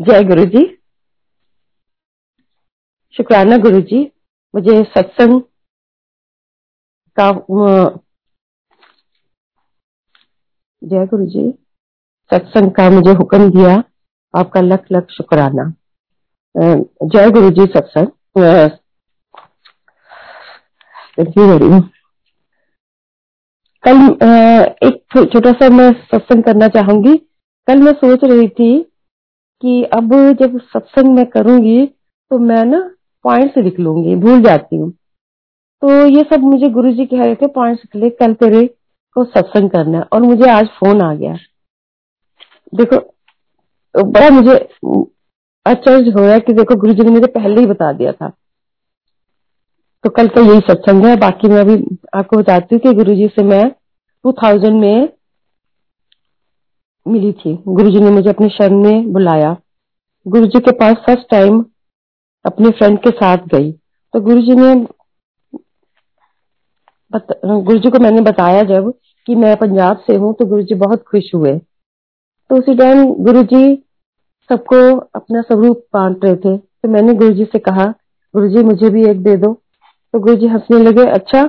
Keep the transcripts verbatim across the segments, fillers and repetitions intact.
जय गुरुजी। शुक्राना गुरुजी, मुझे सत्संग का जय गुरुजी सत्संग का मुझे हुक्म दिया, आपका लख लख शुक्राना। जय गुरुजी सत्संग, थैंक यू वेरी मच। कल एक छोटा सा मैं सत्संग करना चाहूंगी। कल मैं सोच रही थी कि अब जब सत्संग मैं करूंगी तो मैं ना पॉइंट्स लिख लूंगी, भूल जाती हूँ। तो ये सब मुझे गुरुजी कह रहे थे पॉइंट्स लिख, कल तेरे को सत्संग करना है, और मुझे आज फोन आ गया। देखो बड़ा मुझे आश्चर्य हो रहा कि देखो गुरुजी ने मुझे पहले ही बता दिया था। तो कल का यही सत्संग है। बाकी मैं अभी आपको बताती हूँ कि गुरुजी से मैं दो हज़ार में मिली थी। गुरुजी ने मुझे अपने शरण में बुलाया। गुरुजी के पास फर्स्ट टाइम अपने फ्रेंड के साथ गई। तो गुरुजी ने बत, गुरुजी को मैंने बताया जब कि मैं पंजाब से हूँ, तो गुरुजी बहुत खुश हुए। तो उसी टाइम गुरुजी सबको अपना स्वरूप बांट रहे थे। तो मैंने गुरुजी से कहा, गुरुजी मुझे भी एक दे दो। तो गुरु जी हंसने लगे, अच्छा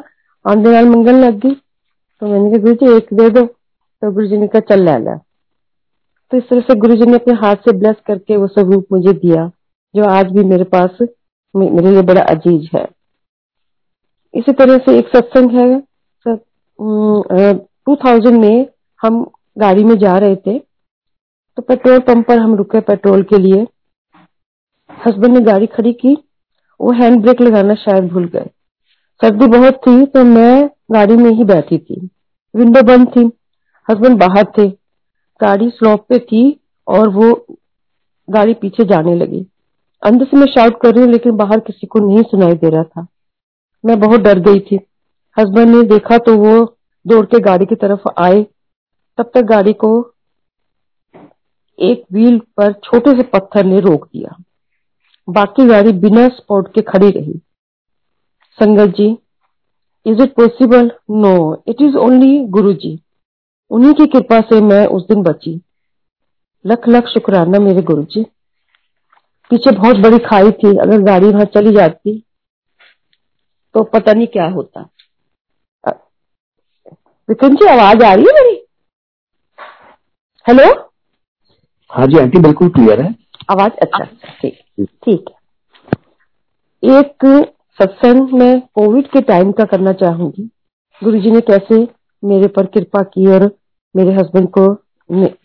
आंधे नाल मंगन लग गई। तो मैंने कहा गुरु जी एक दे दो। तो गुरु जी ने कहा चल ला। तो इस तरह से गुरु जी ने अपने हाथ से ब्लेस करके वो सब रूप मुझे दिया, जो आज भी मेरे पास मेरे लिए बड़ा अजीज है। इसी तरह से एक सत्संग है, दो हज़ार में हम गाड़ी में जा रहे थे। तो पेट्रोल पंप पर हम रुके पेट्रोल के लिए। हस्बैंड ने गाड़ी खड़ी की, वो हैंड ब्रेक लगाना शायद भूल गए। सर्दी बहुत थी तो मैं गाड़ी में ही बैठी थी, विंडो बंद थी, हस्बैंड बाहर थे, गाड़ी स्लॉप पे थी और वो गाड़ी पीछे जाने लगी। अंदर से मैं शाउट कर रही हूँ लेकिन बाहर किसी को नहीं सुनाई दे रहा था। मैं बहुत डर गई थी। हस्बैंड ने देखा तो वो दौड़ के गाड़ी की तरफ आए। तब तक गाड़ी को एक व्हील पर छोटे से पत्थर ने रोक दिया, बाकी गाड़ी बिना स्पॉट के खड़ी रही। संगत जी, is it possible? No, it is only Guruji. उन्हीं की कृपा से मैं उस दिन बची। लख लख शुक्राना मेरे गुरुजी। पीछे बहुत बड़ी खाई थी, अगर गाड़ी वहां चली जाती तो पता नहीं क्या होता। विक्रम जी आवाज आ रही है मेरी? हेलो। हाँ जी आंटी बिल्कुल क्लियर है आवाज। अच्छा ठीक ठीक है। एक सत्संग में कोविड के टाइम का करना चाहूंगी। गुरुजी ने कैसे मेरे पर कृपा की और मेरे हस्बैंड को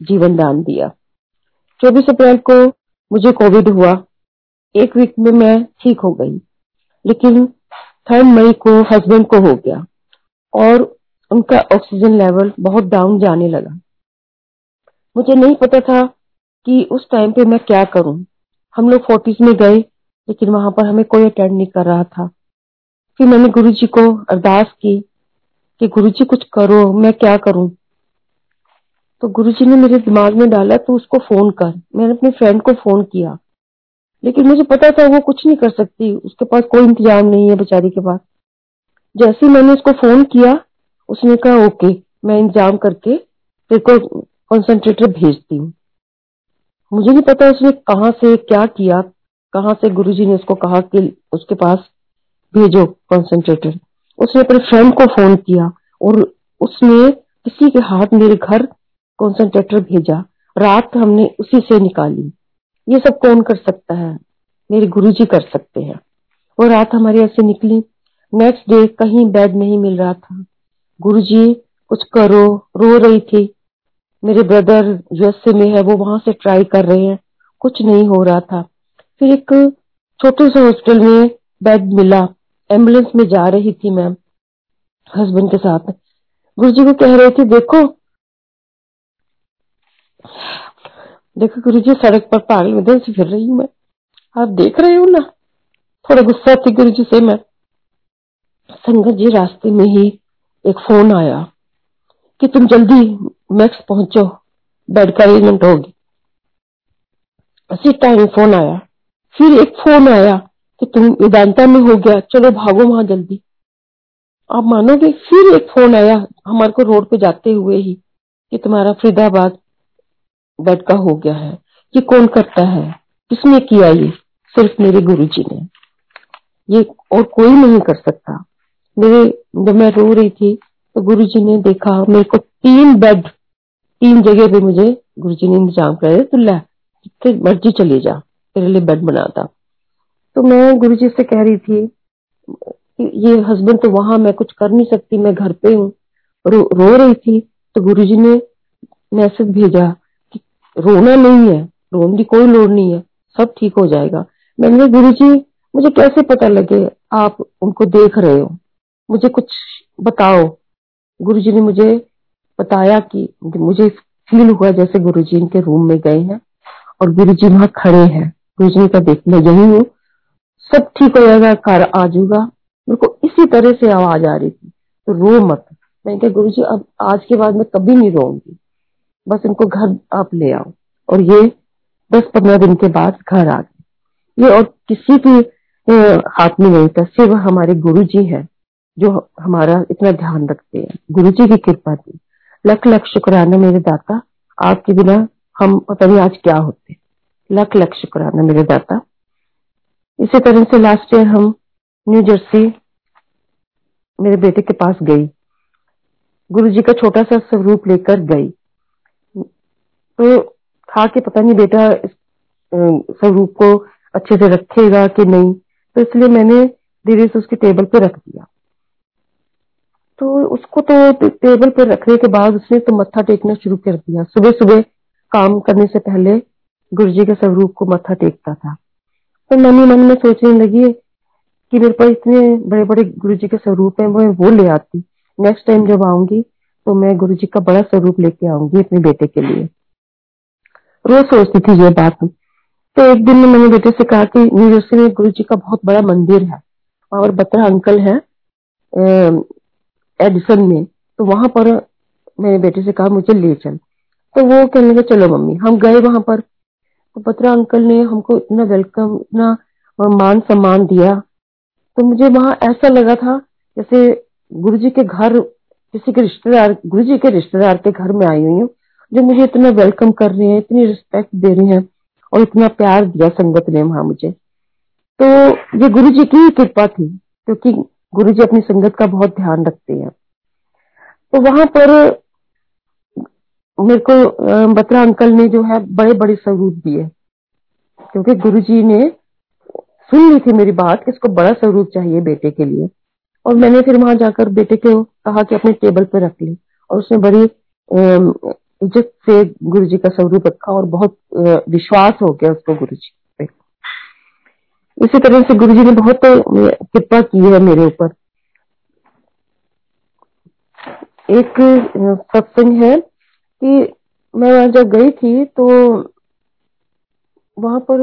जीवन दान दिया। चौबीस अप्रैल को मुझे कोविड हुआ। एक वीक में मैं ठीक हो गई, लेकिन तीन मई को हस्बैंड को हो गया और उनका ऑक्सीजन लेवल बहुत डाउन जाने लगा। मुझे नहीं पता था कि उस टाइम पे मैं क्या करूं। हम लोग फोर्टिस में गए लेकिन वहां पर हमें कोई अटेंड नहीं कर रहा था। फिर मैंने गुरुजी को अरदास की कि गुरुजी कुछ करो, मैं क्या करूं। तो गुरुजी ने मेरे दिमाग में डाला तू उसको फोन कर। मैंने अपने फ्रेंड को फोन किया, लेकिन मुझे पता था वो कुछ नहीं कर सकती, उसके पास कोई इंतजाम नहीं है बेचारी के पास। जैसे ही मैंने उसको फोन किया उसने कहा ओके मैं इंतजाम करके तेरे को कंसंट्रेटर भेजती हूँ। मुझे नहीं पता उसने कहां से क्या किया, कहां से गुरुजी ने उसको कहा कि उसके पास भेजो कंसंट्रेटर। उसने अपने फ्रेंड को फोन किया और उसने किसी के हाथ मेरे घर कंसंट्रेटर भेजा। रात हमने उसी से निकाली। ये सब कौन कर सकता है? मेरे गुरुजी कर सकते हैं। वो रात हमारी ऐसे निकली। नेक्स्ट डे कहीं बेड नहीं मिल रहा था। गुरुजी कुछ करो, रो रही थी। मेरे ब्रदर यूएसए में है, वो वहां से ट्राई कर रहे हैं, कुछ नहीं हो रहा था। फिर एक छोटे से हॉस्पिटल में बेड मिला। एम्बुलेंस में जा रही थी मैं हस्बैंड के साथ। गुरुजी को कह रहे थे देखो देखो गुरुजी सड़क पर पागल उधर से फिर रही हूँ मैं, आप देख रहे हो ना। थोड़ा गुस्सा थी गुरुजी से मैं। संगत जी रास्ते में ही एक फोन आया कि तुम जल्दी मैक्स पहुंचो, बेड का अरेंजमेंट होगी। उसी टाइम फोन आया। फिर एक फोन आया कि तुम वेदांता में हो गया, चलो भागो वहां जल्दी। आप मानोगे फिर एक फोन आया हमारे को रोड पे जाते हुए ही कि तुम्हारा फरीदाबाद बेड का हो गया है। ये कौन करता है, किसने किया, ये सिर्फ मेरे गुरुजी ने, ये और कोई नहीं कर सकता। मेरे जब मैं रो रही थी तो गुरुजी ने देखा मेरे को, तीन बेड तीन जगह पे मुझे गुरुजी ने इंतजाम कराया, तो ला जितने मर्जी चले जा तेरे लिए बेड बनाता। तो मैं गुरुजी से कह रही थी कि ये हस्बैंड तो वहां, मैं कुछ कर नहीं सकती, मैं घर पे हूँ, रो, रो रही थी। तो गुरुजी ने मैसेज भेजा कि रोना नहीं है, रोने की कोई लोड़ नहीं है, सब ठीक हो जाएगा। मैंने, गुरुजी मुझे कैसे पता लगे आप उनको देख रहे हो, मुझे कुछ बताओ। गुरुजी ने मुझे बताया कि मुझे फील हुआ जैसे गुरुजी इनके रूम में गए हैं और गुरुजी वहां खड़े हैं। गुरुजी ने कहा देख मैं यही हूँ, सब ठीक हो जाएगा, कार आ जाऊंगा। मेरे को इसी तरह से आवाज आ रही थी, तो रो मत। मैंने कहा गुरुजी अब आज के बाद मैं कभी नहीं रोऊंगी, बस इनको घर आप ले आओ। और ये दस पंद्रह दिन के बाद घर आ गए। ये और किसी के हाथ में नहीं था, सिर्फ हमारे गुरुजी हैं जो हमारा इतना ध्यान रखते हैं। गुरुजी की कृपा थी। लख लख शुक्राना मेरे दाता, आपके बिना हम पता नहीं आज क्या होते। लख लख शुक्राना मेरे दाता। इसी तरह से लास्ट ईयर हम न्यू जर्सी मेरे बेटे के पास गई, गुरुजी का छोटा सा स्वरूप लेकर गई। तो था कि पता नहीं बेटा इस स्वरूप को अच्छे से रखेगा कि नहीं, तो इसलिए मैंने धीरे से उसकी टेबल पे रख दिया। तो उसको तो टेबल पर रखने के बाद उसने तो मत्था टेकना शुरू कर दिया। सुबह सुबह काम करने से पहले गुरुजी के स्वरूप को मत्था टेकता था। तो मन ही मन में सोचने लगी कि मेरे पास इतने बड़े बड़े गुरुजी के स्वरूप हैं, मैं वो ले आती, नेक्स्ट टाइम जब आऊंगी तो मैं गुरुजी का बड़ा स्वरूप लेके आऊंगी अपने बेटे के लिए। रोज सोचती थी ये बात। तो एक दिन मैंने बेटे से कहा कि न्यू जर्सी में गुरुजी का बहुत बड़ा मंदिर है और बत्रा अंकल है एडिसन में, तो वहां पर मेरे बेटे से कहा मुझे ले चल। तो वो कहने लगा चलो मम्मी। हम गए वहां पर, तो बत्रा अंकल ने हमको इतना वेलकम, इतना मान सम्मान दिया। तो मुझे वहां ऐसा लगा था जैसे गुरुजी के घर, किसी के रिश्तेदार, गुरुजी के रिश्तेदार के घर में आई हुई हूँ, जो मुझे इतना वेलकम कर रहे हैं, इतनी रिस्पेक्ट दे रहे हैं और इतना प्यार दिया संगत ने वहां मुझे। तो ये गुरुजी की कृपा थी, क्योंकि गुरुजी अपनी संगत का बहुत ध्यान रखते हैं। तो वहां पर मेरे को बत्रा अंकल ने जो है बड़े बड़े स्वरूप दिए, क्योंकि गुरुजी ने सुन ली थी मेरी बात कि इसको बड़ा स्वरूप चाहिए बेटे के लिए। और मैंने फिर वहां जाकर बेटे को कहा कि अपने टेबल पे रख ले, और उसने बड़ी इज्जत से गुरुजी का स्वरूप रखा और बहुत विश्वास हो गया उसको गुरुजी। इसी तरह से गुरुजी ने बहुत कृपा की है मेरे ऊपर। एक सत्संग है कि मैं वहां जब गई थी तो वहां पर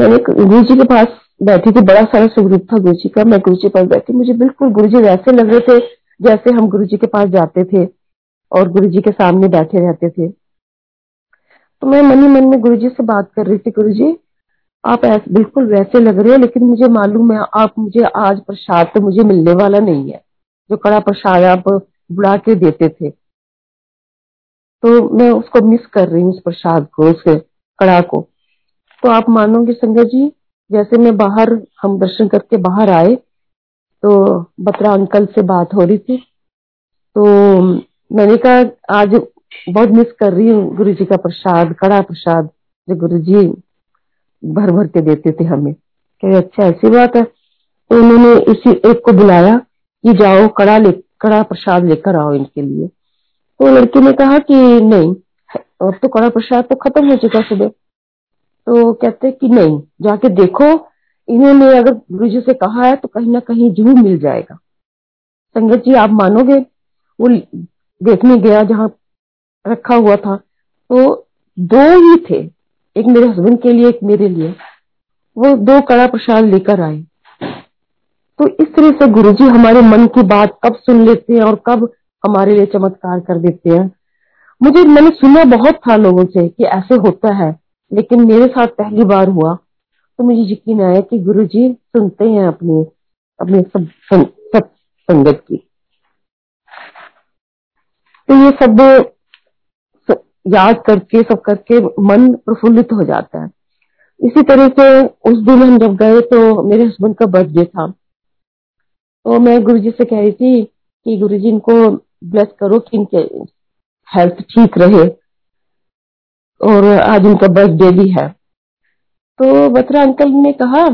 मैंने गुरुजी के पास बैठी थी, बड़ा सारा स्वरूप था गुरुजी का, मैं गुरुजी के पास बैठी। मुझे बिल्कुल गुरुजी वैसे लग रहे थे जैसे हम गुरुजी के पास जाते थे और गुरुजी के सामने बैठे रहते थे। तो मैं मन ही मन में गुरुजी से बात कर रही थी, गुरुजी आप ऐसे बिल्कुल वैसे लग रहे हैं, लेकिन मुझे मालूम है आप मुझे आज प्रसाद तो मुझे मिलने वाला नहीं है, जो कड़ा प्रसाद आप बुला के देते थे। तो मैं उसको मिस कर रही हूँ, उस प्रसाद को, उस कड़ा को। तो आप मानोगे संगत जी, जैसे मैं बाहर, हम दर्शन करके बाहर आए तो बत्रा अंकल से बात हो रही थी, तो मैंने कहा आज बहुत मिस कर रही हूँ गुरु जी का प्रसाद, कड़ा प्रसाद जो गुरु जी भर भर के देते थे हमें। कि अच्छा ऐसी बात है। तो उन्होंने इसी एक को बुलाया कि जाओ कड़ा ले, कड़ा प्रसाद लेकर आओ इनके लिए। तो लड़की ने कहा कि नहीं, अब तो कड़ा प्रसाद तो खत्म हो चुका सुबह। तो कहते कि नहीं, जाके देखो, इन्होंने अगर गुरुजी से कहा है तो कहीं ना कहीं जरूर मिल जाएगा। संगत जी आप मानोगे, वो देखने गया जहां रखा हुआ था, तो दो ही थे, एक मेरे हस्बैंड के लिए एक मेरे लिए। वो दो कड़ा प्रसाद लेकर आए। तो इस तरह से गुरुजी हमारे मन की बात कब सुन लेते हैं और कब हमारे लिए चमत्कार कर देते हैं। मुझे मैंने सुना बहुत था लोगों से कि ऐसे होता है, लेकिन मेरे साथ पहली बार हुआ तो मुझे यकीन आया कि गुरुजी सुनते हैं अपने अपने सब, सब, सब संगत की। तो ये सब याद करके सब करके मन प्रफुल्लित हो जाता है। इसी तरह से उस दिन हम जब गए तो मेरे हस्बैंड का बर्थडे था, तो मैं गुरुजी से कह रही थी कि गुरुजी इनको ब्लेस करो कि इनके हेल्थ ठीक रहे, और आज इनका बर्थडे भी है। तो बत्रा अंकल ने कहा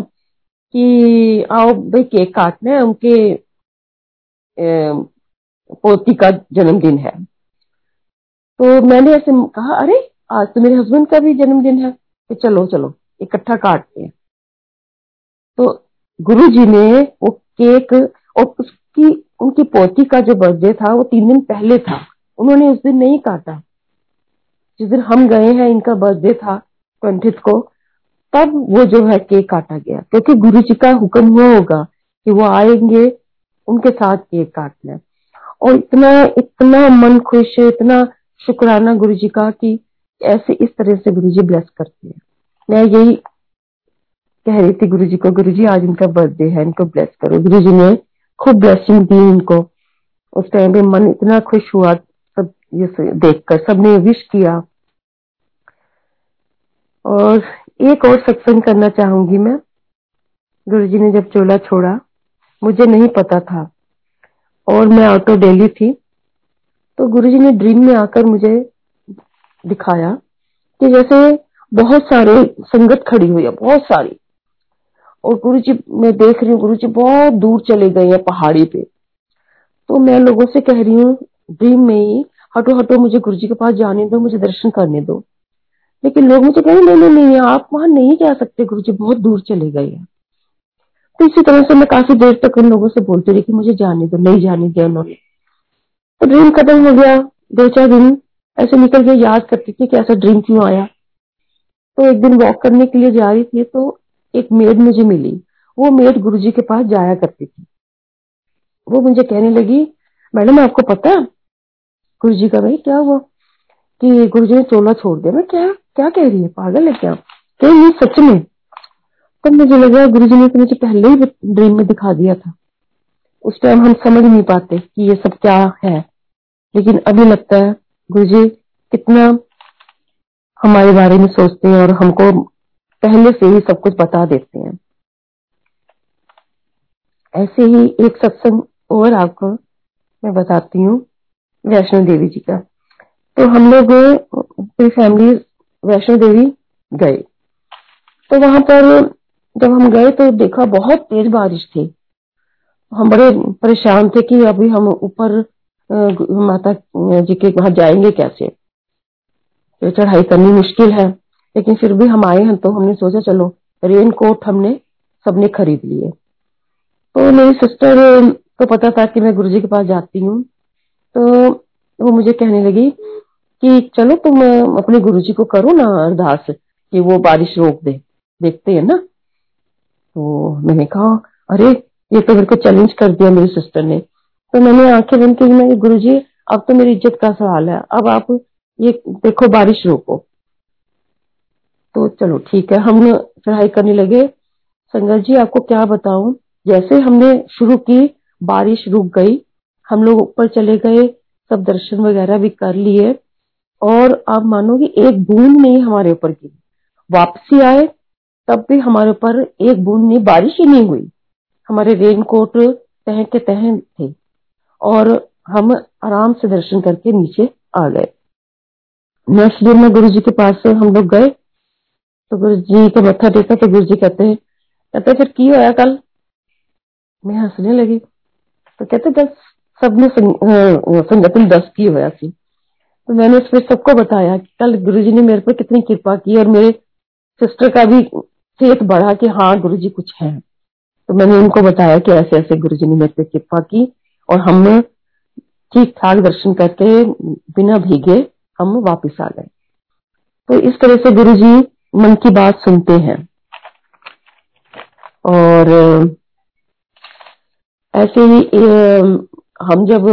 कि आओ भाई केक काटना है, उनके पोती का जन्मदिन है। तो मैंने ऐसे कहा अरे आज तो मेरे हस्बैंड का भी जन्मदिन है, कि चलो चलो इकट्ठा काटते हैं। तो गुरुजी ने वो केक, और उसकी उनकी पोती का जो बर्थडे था वो तीन दिन पहले था, उन्होंने उस दिन नहीं काटा। जिस दिन हम गए हैं इनका बर्थडे था ट्वेंटिथ को, तब वो जो है केक काटा गया, क्योंकि गुरुजी का हुक्म हुआ होगा कि वो आएंगे उनके साथ केक काटना है। और इतना इतना मन खुश है, इतना शुक्राना गुरुजी का कि ऐसे इस तरह से गुरुजी ब्लेस करते हैं। मैं यही कह रही थी गुरुजी को, गुरुजी आज इनका बर्थडे है इनको ब्लेस करो। गुरुजी ने खूब ब्लेसिंग दी इनको। उस टाइम पे मन इतना खुश हुआ सब ये देखकर, सबने विश किया। और एक और सत्संग करना चाहूंगी मैं। गुरुजी ने जब चोला छोड़ा मुझे नहीं पता था, और मैं ऑटो डेली थी, तो गुरुजी ने ड्रीम में आकर मुझे दिखाया कि जैसे बहुत सारे संगत खड़ी हुई है, बहुत सारी, और गुरुजी मैं देख रही हूँ गुरुजी बहुत दूर चले गए हैं पहाड़ी पे। तो मैं लोगों से कह रही हूँ ड्रीम में ही, हटो हटो मुझे गुरुजी के पास जाने दो, मुझे दर्शन करने दो। लेकिन लोग मुझे कह रहे नहीं नहीं नहीं आप वहां नहीं जा सकते, गुरुजी बहुत दूर चले गए हैं। तो इसी तरह से मैं काफी देर तक उन लोगों से बोलती रही कि मुझे जाने दो, नहीं जाने दिया उन्होंने। तो ड्रीम खत्म हो गया, दो चार दिन ऐसे निकल गए, याद करती थी कि ऐसा ड्रीम क्यों आया। तो एक दिन वॉक करने के लिए जा रही थी तो एक मेड मुझे मिली, वो मेड गुरुजी के पास जाया करती थी। वो मुझे कहने लगी मैडम आपको पता है गुरुजी का, भाई क्या हुआ कि गुरुजी ने चोला छोड़ दिया। मैं क्या क्या कह रही है, पागल है क्या, क्या ये सच में? तब मुझे लगा गुरुजी ने तो मुझे पहले ही ड्रीम में दिखा दिया था। उस टाइम हम समझ नहीं पाते कि ये सब क्या है, लेकिन अभी लगता है गुरुजी कितना हमारे बारे में सोचते हैं और हमको पहले से ही सब कुछ बता देते हैं। ऐसे ही एक सत्संग और आपको मैं बताती हूँ, वैष्णो देवी जी का। तो हम लोग पूरी फैमिली वैष्णो देवी गए, तो वहां पर जब हम गए तो देखा बहुत तेज बारिश थी। हम बड़े परेशान थे कि अभी हम ऊपर माता जी के वहां जाएंगे कैसे, तो चढ़ाई करनी मुश्किल है। लेकिन फिर भी हम आए हैं तो हमने सोचा चलो रेन कोट हमने सबने खरीद लिए। तो मेरी सिस्टर को पता था कि मैं गुरुजी के पास जाती हूँ, तो वो मुझे कहने लगी कि चलो तुम अपने गुरुजी को करो ना अरदास कि वो बारिश रोक दे, देखते हैं ना। तो मैंने कहा अरे ये तो मेरे को चैलेंज कर दिया मेरी सिस्टर ने। तो मैंने आंखें बंद की, मैं गुरुजी अब तो मेरी इज्जत का सवाल है, अब आप ये देखो बारिश रोको। तो चलो ठीक है, हमने चढ़ाई करने लगे। संगत जी आपको क्या बताऊं, जैसे हमने शुरू की बारिश रुक गई, हम लोग ऊपर चले गए, सब दर्शन वगैरह भी कर लिए, और आप मानोगे एक बूंद नहीं हमारे ऊपर की। वापसी आए तब भी हमारे ऊपर एक बूंद नहीं, बारिश ही नहीं हुई। हमारे रेनकोट तह के तह थे और हम आराम से दर्शन करके नीचे आ गए। नेक्स्ट डे में गुरुजी के पास से हम लोग गए तो गुरुजी का मत्था देखा, तो गुरुजी कहते हैं कहते फिर की होया कल। मैं हंसने लगी, तो कहते जब सबने संगत में दस की होया थी। तो मैंने उस पर सबको बताया कि कल गुरुजी ने मेरे पर कितनी कृपा की, और मेरे सिस्टर का भी फेथ बढ़ा कि हाँ गुरुजी कुछ है। तो मैंने उनको बताया कि ऐसे ऐसे गुरुजी ने मेरे पर कृपा की और हमने ठीक ठाक दर्शन करके बिना भीगे हम वापस आ गए। तो इस तरह से गुरुजी मन की बात सुनते हैं, और ऐसे ही हम जब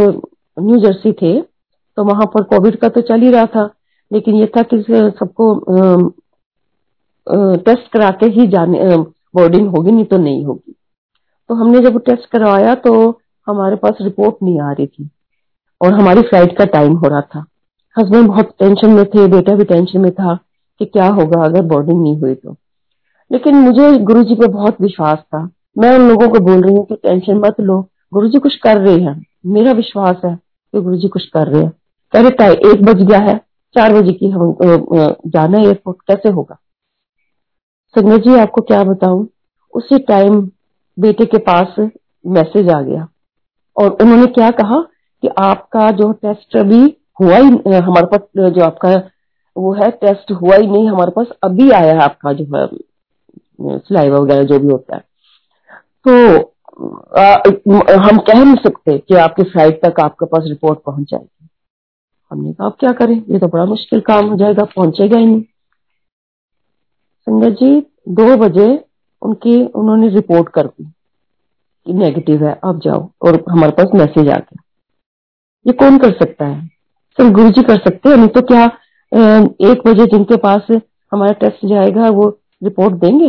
न्यू जर्सी थे तो वहां पर कोविड का तो चल ही रहा था, लेकिन ये था कि सबको टेस्ट करा के ही जाने, बोर्डिंग होगी नहीं तो नहीं होगी। तो हमने जब टेस्ट करवाया तो हमारे पास रिपोर्ट नहीं आ रही थी और हमारी फ्लाइट का टाइम हो रहा था। हस्बैंड बहुत टेंशन में थे, बेटा भी टेंशन में था कि क्या होगा अगर बोर्डिंग नहीं हुई तो। लेकिन मुझे गुरुजी पर बहुत विश्वास था। मैं उन लोगों को बोल रही हूँ कि टेंशन मत लो, गुरुजी कुछ कर रहे हैं, मेरा विश्वास है कि गुरुजी कुछ कर रहे हैं। कहते हैं एक बज गया है, चार बजे की हम जाना है एयरपोर्ट, कैसे होगा। संजय जी आपको क्या बताऊं, उसी टाइम बेटे के पास मैसेज आ गया और उन्होंने क्या कहा कि आपका जो टेस्ट अभी हुआ ही, हमारे पास जो आपका वो है टेस्ट हुआ ही नहीं, हमारे पास अभी आया है आपका जो है सलाइवा वगैरह जो भी होता है, तो आ, हम कह नहीं सकते कि आपके फ्लाइट तक आपके पास रिपोर्ट पहुंच जाएगी। हमने कहा आप क्या करें, ये तो बड़ा मुश्किल काम हो जाएगा, पहुंचेगा ही नहीं। संजय जी दो बजे उनकी उन्होंने रिपोर्ट कर दी कि नेगेटिव है, आप जाओ, और हमारे पास मैसेज आ गया। ये कौन कर सकता है, सिर्फ गुरुजी कर सकते हैं। नहीं तो क्या एक बजे जिनके पास हमारा टेस्ट जाएगा वो रिपोर्ट देंगे।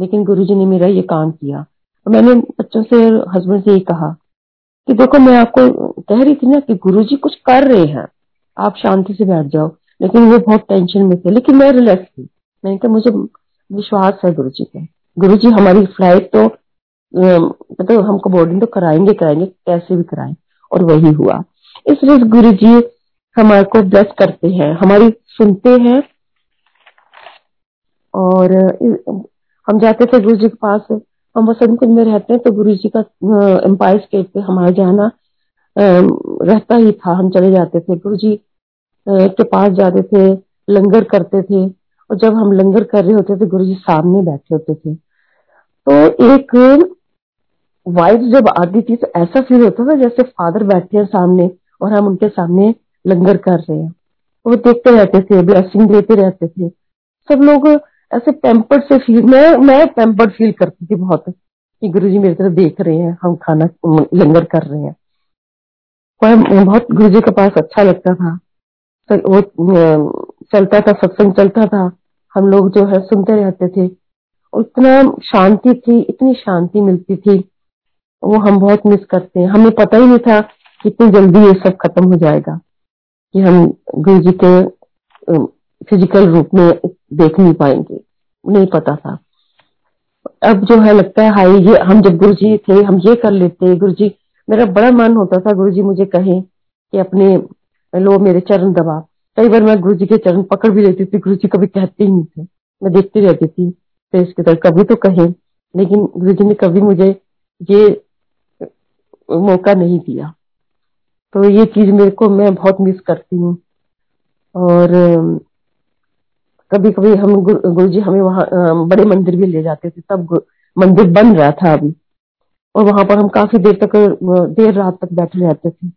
लेकिन गुरुजी ने मेरा ये काम किया। मैंने बच्चों से हस्बैंड से ये कहा कि देखो मैं आपको कह रही थी ना कि गुरुजी कुछ कर रहे हैं, आप शांति से बैठ जाओ। लेकिन वो बहुत टेंशन में थे, लेकिन मैं रिलैक्स थी। मैंने कहा मुझे विश्वास है गुरुजी पे, गुरुजी हमारी फ्लाइट तो मतलब हमको बोर्डिंग तो कराएंगे कराएंगे कैसे भी कराएं। और वही हुआ। इसलिए गुरुजी हमारे को ब्लेस करते हैं, हमारी सुनते हैं। और हम जाते थे गुरुजी के पास, हम वसंत कुंज में रहते हैं तो गुरुजी का एम्पायर स्टेट पे हमारा जाना रहता ही था। हम चले जाते थे गुरुजी के पास, जाते थे, लंगर करते थे। और जब हम लंगर कर रहे होते थे गुरुजी सामने बैठे होते थे। तो एक वाइफ जब आती थी तो ऐसा फील होता था जैसे फादर बैठे हैं सामने और हम उनके सामने लंगर कर रहे हैं। वो देखते रहते थे, ब्लेसिंग देते रहते थे। सब लोग ऐसे पैम्पर्ड से फील, मैं मैं पैम्पर्ड फील करती थी बहुत कि गुरुजी मेरी तरफ देख रहे हैं, हम खाना लंगर कर रहे हैं। पर बहुत गुरुजी के पास अच्छा लगता था। वो चलता था, सत्संग चलता था, हम लोग जो है सुनते रहते थे। इतना शांति थी, इतनी शांति मिलती थी, वो हम बहुत मिस करते हैं। हमें पता ही नहीं था कितनी जल्दी ये सब खत्म हो जाएगा कि हम गुरुजी के फिजिकल रूप में देख नहीं पाएंगे, नहीं पता था। अब जो है लगता है हाय ये हम जब गुरुजी थे हम ये कर लेते। गुरुजी मेरा बड़ा मन होता था गुरुजी मुझे कहें कि अपने लो मेरे चरण दबा। कई बार मैं गुरुजी के चरण पकड़ भी लेती थी, गुरुजी कभी कहते ही नहीं थे। मैं देखती रहती थी फेस की तरफ, कभी तो कहें। लेकिन गुरुजी ने कभी मुझे ये मौका नहीं दिया। तो ये चीज मेरे को मैं बहुत मिस करती हूँ। और कभी कभी हम गुरुजी हमें वहाँ बड़े मंदिर भी ले जाते थे। तब मंदिर बन रहा था अभी, और वहां पर हम काफी देर तक, देर रात तक बैठे रहते थे।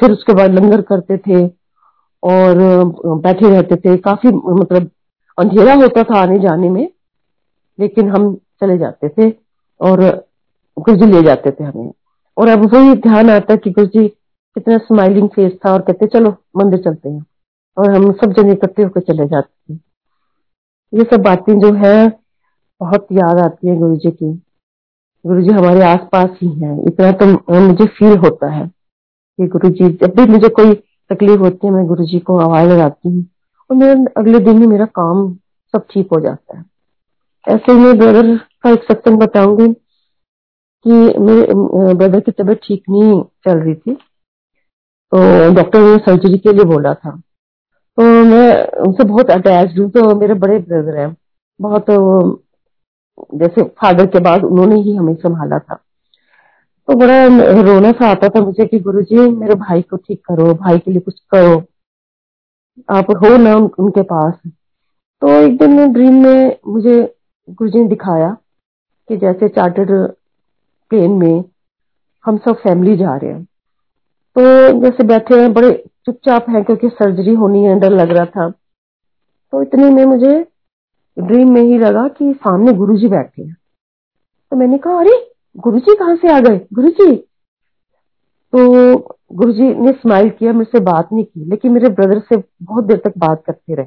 फिर उसके बाद लंगर करते थे और बैठे रहते थे। काफी मतलब अंधेरा होता था आने जाने में, लेकिन हम चले जाते थे और गुरुजी ले जाते थे हमें। और अब वही ध्यान आता कि गुरुजी कितना स्माइलिंग फेस था और कहते चलो मंदिर चलते हैं, और हम सब जने इकट्ठे होकर चले जाते थे। ये सब बातें जो है बहुत याद आती है गुरुजी की। गुरुजी हमारे आसपास ही हैं, इतना तो मुझे फील होता है कि गुरुजी, जब भी मुझे कोई तकलीफ होती है मैं गुरुजी को आवाज लगाती हूँ और मेरा अगले दिन ही मेरा काम सब ठीक हो जाता है। ऐसे में ब्रदर का एक सत्संग बताऊंगी कि मेरे ब्रदर की तबीयत ठीक नहीं चल रही थी, तो डॉक्टर ने सर्जरी के लिए बोला था। तो मैं उनसे बहुत अटैच हूँ, तो मेरे बड़े ब्रदर हैं, बहुत जैसे फादर के बाद उन्होंने ही हमें संभाला था। तो बड़ा रोना सा आता था मुझे कि गुरुजी मेरे भाई को ठीक करो, भाई के लिए कुछ करो, आप हो ना उन, उनके पास। तो एक दिन ड्रीम में मुझे गुरुजी ने दिखाया कि जैसे चार्टर्ड प्लेन में हम सब फैमिली जा रहे हैं। तो जैसे बैठे हैं, बड़े चुपचाप हैं क्योंकि सर्जरी होनी है, डर लग रहा था। तो इतने में मुझे ड्रीम में ही लगा कि सामने गुरुजी बैठे हैं। तो मैंने कहा अरे गुरुजी कहाँ से आ गए गुरुजी। तो गुरुजी ने स्माइल किया, मुझसे बात नहीं की, लेकिन मेरे ब्रदर से बहुत देर तक बात करते रहे।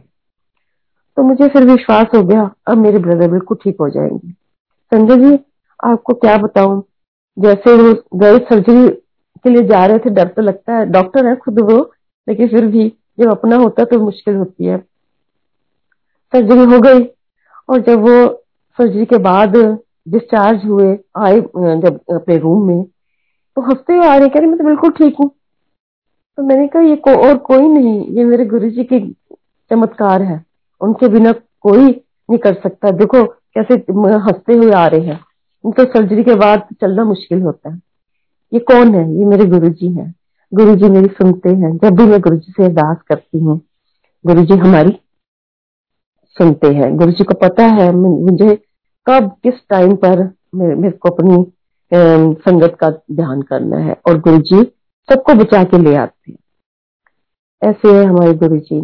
तो मुझे फिर विश्वास हो गया अब मेरे ब्रदर बिल्कुल ठीक हो जाएंगे। संजय जी आपको क्या बताऊं, जैसे वो गए सर्जरी के लिए जा रहे थे, डर तो लगता है, डॉक्टर है खुद वो, लेकिन फिर भी जब अपना होता तो मुश्किल होती है। सर्जरी हो गई और जब वो सर्जरी के बाद डिस्चार्ज हुए आए जब अपने रूम में तो हंसते हुए आ रहे, कह रहे मैं तो बिल्कुल ठीक हूँ। तो मैंने कहा ये को, और कोई नहीं, ये मेरे गुरुजी के चमत्कार है, उनके बिना कोई नहीं कर सकता। देखो कैसे हंसते हुए आ रहे हैं, उनको सर्जरी के बाद चलना मुश्किल होता है। ये कौन है? ये मेरे गुरुजी हैं। गुरुजी मेरी सुनते हैं, जब भी मैं गुरुजी से अरदास करती हूँ गुरुजी हमारी सुनते हैं। गुरुजी को पता है मुझे कब किस टाइम पर मेरे को अपनी संगत का ध्यान करना है और गुरुजी सबको बचा के ले आते हैं। ऐसे है हमारे गुरुजी।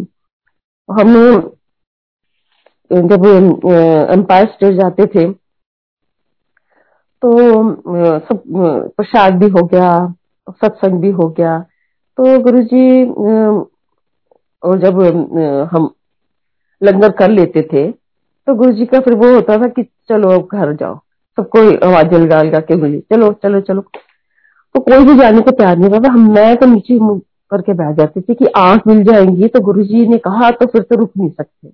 हमने जब एम्पायर स्टेट जाते थे तो सब प्रसाद भी हो गया, सत्संग भी हो गया। तो गुरुजी और जब हम लंगर कर लेते थे तो गुरुजी का फिर वो होता था कि चलो अब घर जाओ, सबको आवाज लगा लगा के बोली चलो चलो चलो। तो कोई भी जाने को तैयार नहीं था। हम मैं तो नीचे मुंह करके बैठ जाती थी कि आंख मिल जाएंगी तो गुरुजी ने कहा तो फिर तो रुक नहीं सकते,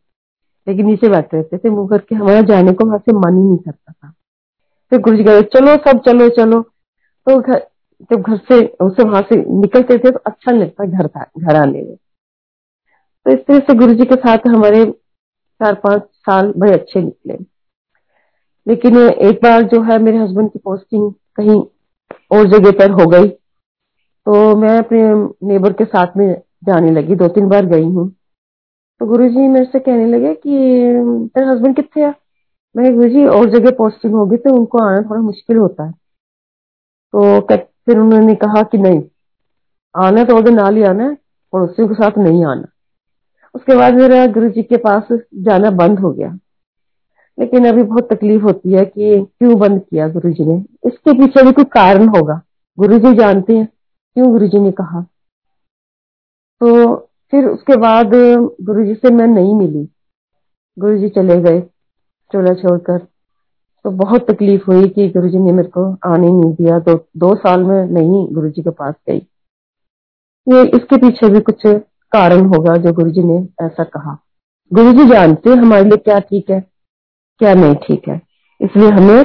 लेकिन नीचे बैठे रहते थे मुंह करके, हमारा जाने को वहां से मन ही नहीं करता था। फिर गुरुजी कह चलो सब चलो चलो। तो घर जब घर से उससे वहां से निकलते थे तो अच्छा नहीं लगता घर था घर आने में। तो इस तरह से गुरुजी के साथ हमारे चार पांच साल बड़े अच्छे निकले। लेकिन एक बार जो है मेरे हस्बैंड की पोस्टिंग कहीं और जगह पर हो गई तो मैं अपने नेबर के साथ में जाने लगी, दो तीन बार गई हूँ। तो गुरुजी मेरे से कहने लगे कि तेरे हस्बैंड कितने है? मैं गुरुजी और जगह पोस्टिंग होगी तो उनको आना थोड़ा मुश्किल होता है। तो फिर उन्होंने कहा कि नहीं आना तो उधर नाल ही आना है, पड़ोसियों के साथ नहीं आना। उसके बाद मेरा गुरुजी के पास जाना बंद हो गया। लेकिन अभी बहुत तकलीफ होती है कि क्यों बंद किया गुरुजी ने, इसके पीछे भी कोई कारण होगा, गुरुजी जानते हैं क्यों गुरुजी ने कहा। तो फिर उसके बाद गुरुजी से मैं नहीं मिली, गुरुजी चले गए चोला छोड़कर। तो बहुत तकलीफ हुई कि गुरुजी ने मेरे को आने नहीं दिया, दो दो साल में नहीं गुरुजी के पास गई। ये इसके पीछे भी कुछ कारण होगा जो गुरुजी ने ऐसा कहा। गुरुजी जानते हैं हमारे लिए क्या ठीक है क्या नहीं ठीक है, इसलिए हमें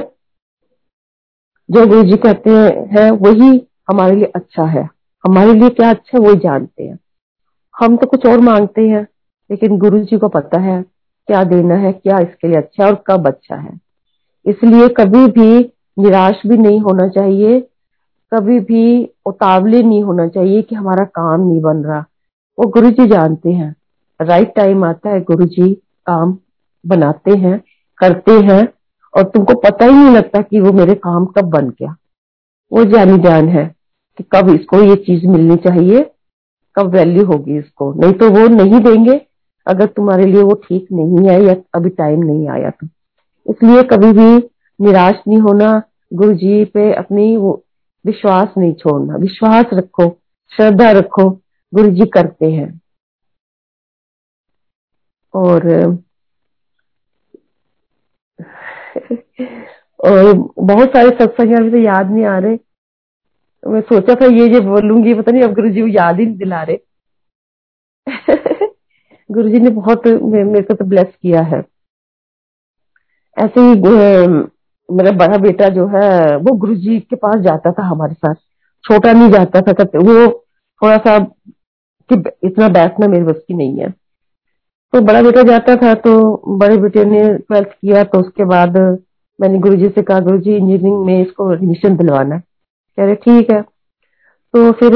जो गुरुजी कहते हैं वही हमारे लिए अच्छा है। हमारे लिए क्या अच्छा है वही जानते हैं। हम तो कुछ और मांगते हैं लेकिन गुरुजी को पता है क्या देना है, क्या इसके लिए अच्छा है और कब अच्छा है। इसलिए कभी भी निराश भी नहीं होना चाहिए, कभी भी उतावले नहीं होना चाहिए कि हमारा काम नहीं बन रहा। वो गुरुजी जानते हैं, राइट टाइम आता है, गुरुजी काम बनाते हैं करते हैं और तुमको पता ही नहीं लगता कि वो मेरे काम कब बन गया। वो जानी जान है कि कब इसको ये चीज मिलनी चाहिए, कब वैल्यू होगी इसको, नहीं तो वो नहीं देंगे अगर तुम्हारे लिए वो ठीक नहीं है या अभी टाइम नहीं आया तो। इसलिए कभी भी निराश नहीं होना, गुरुजी पे अपनी वो विश्वास नहीं छोड़ना, विश्वास रखो, श्रद्धा रखो, गुरुजी करते हैं। और और बहुत सारे सत्संग अभी तो याद नहीं आ रहे। मैं सोचा था ये ये बोलूंगी, पता नहीं अब गुरुजी वो याद ही नहीं दिला रहे। गुरुजी ने बहुत मेरे को तो ब्लेस किया है। ऐसे ही मेरा बड़ा बेटा जो है वो गुरुजी के पास जाता था हमारे साथ, छोटा नहीं जाता था। करते वो थोड़ा सा कि इतना बैठना मेरे बस की नहीं है, तो बड़ा बेटा जाता था। तो बड़े बेटे ने ट्वेल्थ किया तो उसके बाद मैंने गुरुजी से कहा गुरुजी इंजीनियरिंग में इसको एडमिशन दिलवाना है। कह रहे ठीक है। तो फिर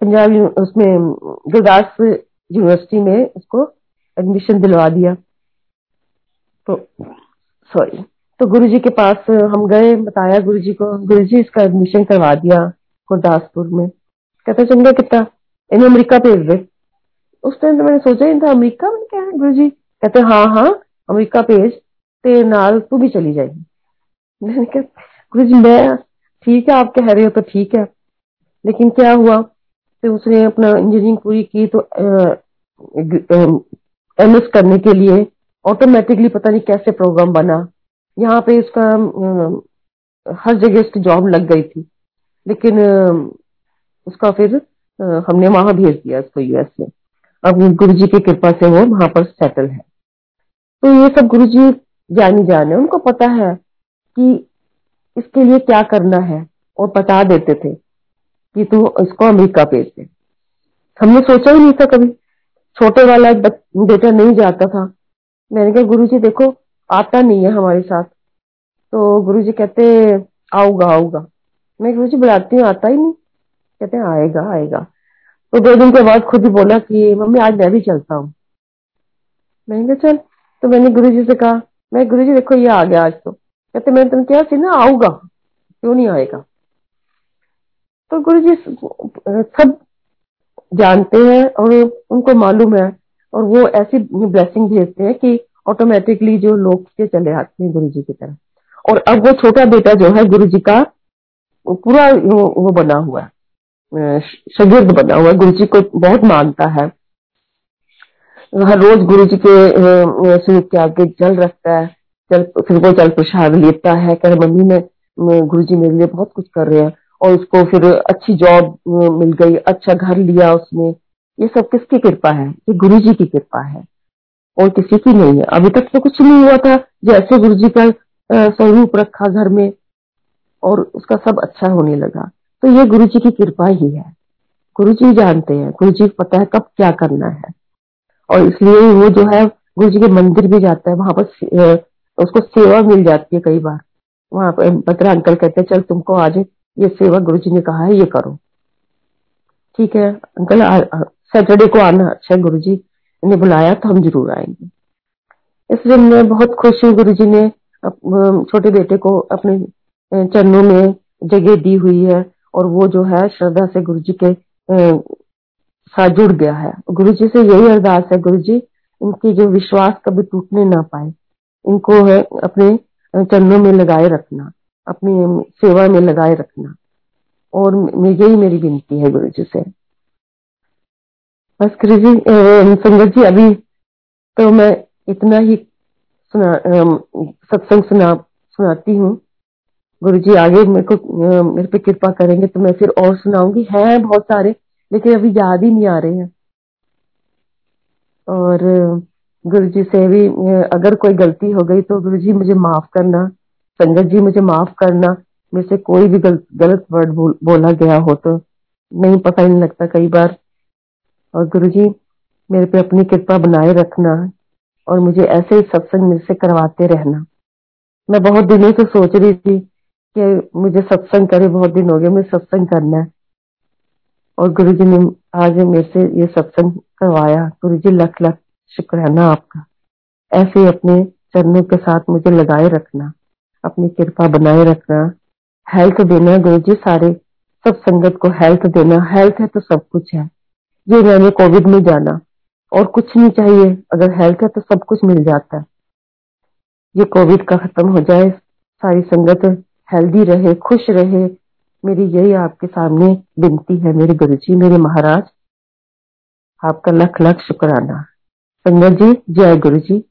पंजाब उसमें गुरदास यूनिवर्सिटी में उसको एडमिशन दिलवा दिया। तो सॉरी तो गुरुजी के पास हम गए, बताया गुरुजी को, गुरुजी इसका एडमिशन करवा दिया गुरदासपुर में। कहता चंगा कितना, इन्हें अमेरिका भेज दे। उस टाइम तो मैंने सोचा ही था अमेरिका में क्या है गुरुजी। कहते हाँ हाँ अमेरिका भेज, तेरे नाल तू भी चली जाएगी। मैंने कहा गुरुजी मैं ठीक है आप कह रहे हो तो ठीक है, लेकिन क्या हुआ फिर उसने अपना इंजीनियरिंग पूरी की तो एम एस करने के लिए ऑटोमेटिकली पता नहीं कैसे प्रोग्राम बना, यहाँ पे इसका हर जगह इसकी जॉब लग गई थी। लेकिन उसका फिर हमने वहां भेज दिया इसको यूएस में। अब गुरु जी की कृपा से वो वहां पर सेटल है। तो ये सब गुरु जी जानी जाने, उनको पता है कि इसके लिए क्या करना है, और बता देते थे कि तू इसको अमेरिका भेज दे। हमने सोचा ही नहीं था कभी, छोटे वाला बेटा नहीं जाता था। मैंने कहा गुरु जी देखो आता नहीं है हमारे साथ, तो गुरु जी कहते आऊगा आऊगा। मैं गुरु जी बुलाती हूँ आता ही नहीं, कहते आएगा आएगा। तो दो दिन के बाद खुद ही बोला कि मम्मी आज मैं भी चलता हूँ। मैंने कहा चल। तो मैंने गुरु जी से कहा मैं गुरु जी देखो ये आ गया आज, तो कहते मैंने तुम क्या सी ना आऊगा, क्यों नहीं आएगा। तो गुरु जी सब जानते हैं और उनको मालूम है, और वो ऐसी ब्लेसिंग भेजते हैं कि ऑटोमेटिकली जो लोग के चले आते हैं गुरु जी की तरफ। और अब वो छोटा बेटा जो है गुरु जी का पूरा वो बना हुआ है, शगिर्द बना हुआ, गुरु जी को बहुत मानता है, हर रोज गुरु जी के सिर के आगे जल रखता है, जल फिर वो जल प्रसाद लेता है। कह रहे मम्मी ने गुरु जी मेरे लिए बहुत कुछ कर रहे हैं, और उसको फिर अच्छी जॉब मिल गई, अच्छा घर लिया उसने। ये सब किसकी कृपा है? ये गुरु जी की कृपा है और किसी की नहीं है। अभी तक तो कुछ नहीं हुआ था, जैसे गुरु जी का स्वरूप रखा घर में और उसका सब अच्छा होने लगा। तो ये गुरु जी की कृपा ही है, गुरु जी जानते हैं, गुरु जी पता है कब क्या करना है, और इसलिए वो जो है गुरु जी के मंदिर भी जाता है, वहां पर उसको सेवा मिल जाती है। कई बार वहां पर बत्रा अंकल कहते हैं चल तुमको आज ये सेवा गुरु जी ने कहा है ये करो। ठीक है अंकल सैटरडे को आना, अच्छा गुरु जी ने बुलाया तो हम जरूर आएंगे। इसलिए मैं बहुत खुश हूँ, गुरु जी ने छोटे बेटे को अपने चरणों में जगह दी हुई है, और वो जो है श्रद्धा से गुरुजी के साथ जुड़ गया है। गुरुजी से यही अरदास है गुरुजी इनकी जो विश्वास कभी टूटने ना पाए, इनको है अपने चरणों में लगाए रखना, अपनी सेवा में लगाए रखना, और यही मेरी विनती है गुरुजी से। बस गुरुजी संगत जी अभी तो मैं इतना ही सुना, सत्संग सुना सुनाती हूँ। गुरुजी आगे मेरे को मेरे पे कृपा करेंगे तो मैं फिर और सुनाऊंगी, हैं बहुत सारे लेकिन अभी याद ही नहीं आ रहे हैं। और गुरुजी से भी अगर कोई गलती हो गई तो गुरुजी मुझे माफ करना, संगत जी मुझे माफ करना, मेरे से कोई भी गल, गलत वर्ड बोल, बोला गया हो तो नहीं पता ही नहीं लगता कई बार। और गुरुजी मेरे पे अपनी कृपा बनाए रखना, और मुझे ऐसे सत्संग मेरे से करवाते रहना। मैं बहुत दिनों से सोच रही थी कि मुझे सत्संग करे, बहुत दिन हो गए मुझे सत्संग करना है, और गुरुजी ने आज मेरे से ये सत्संग करवाया। गुरुजी लख लख शुक्राना आपका, ऐसे ही अपने चरणों के साथ मुझे लगाए रखना, अपनी कृपा बनाए रखना, हेल्थ देना गुरुजी, सारे सब संगत को हेल्थ देना। हेल्थ है तो सब कुछ है, ये मैंने कोविड में जाना, और कुछ नहीं चाहिए, अगर हेल्थ है तो सब कुछ मिल जाता है। ये कोविड का खत्म हो जाए, सारी संगत हेल्दी रहे, खुश रहे, मेरी यही आपके सामने विनती है। मेरे गुरुजी मेरे महाराज आपका लख लख शुक्राना। संगत जी जय गुरुजी।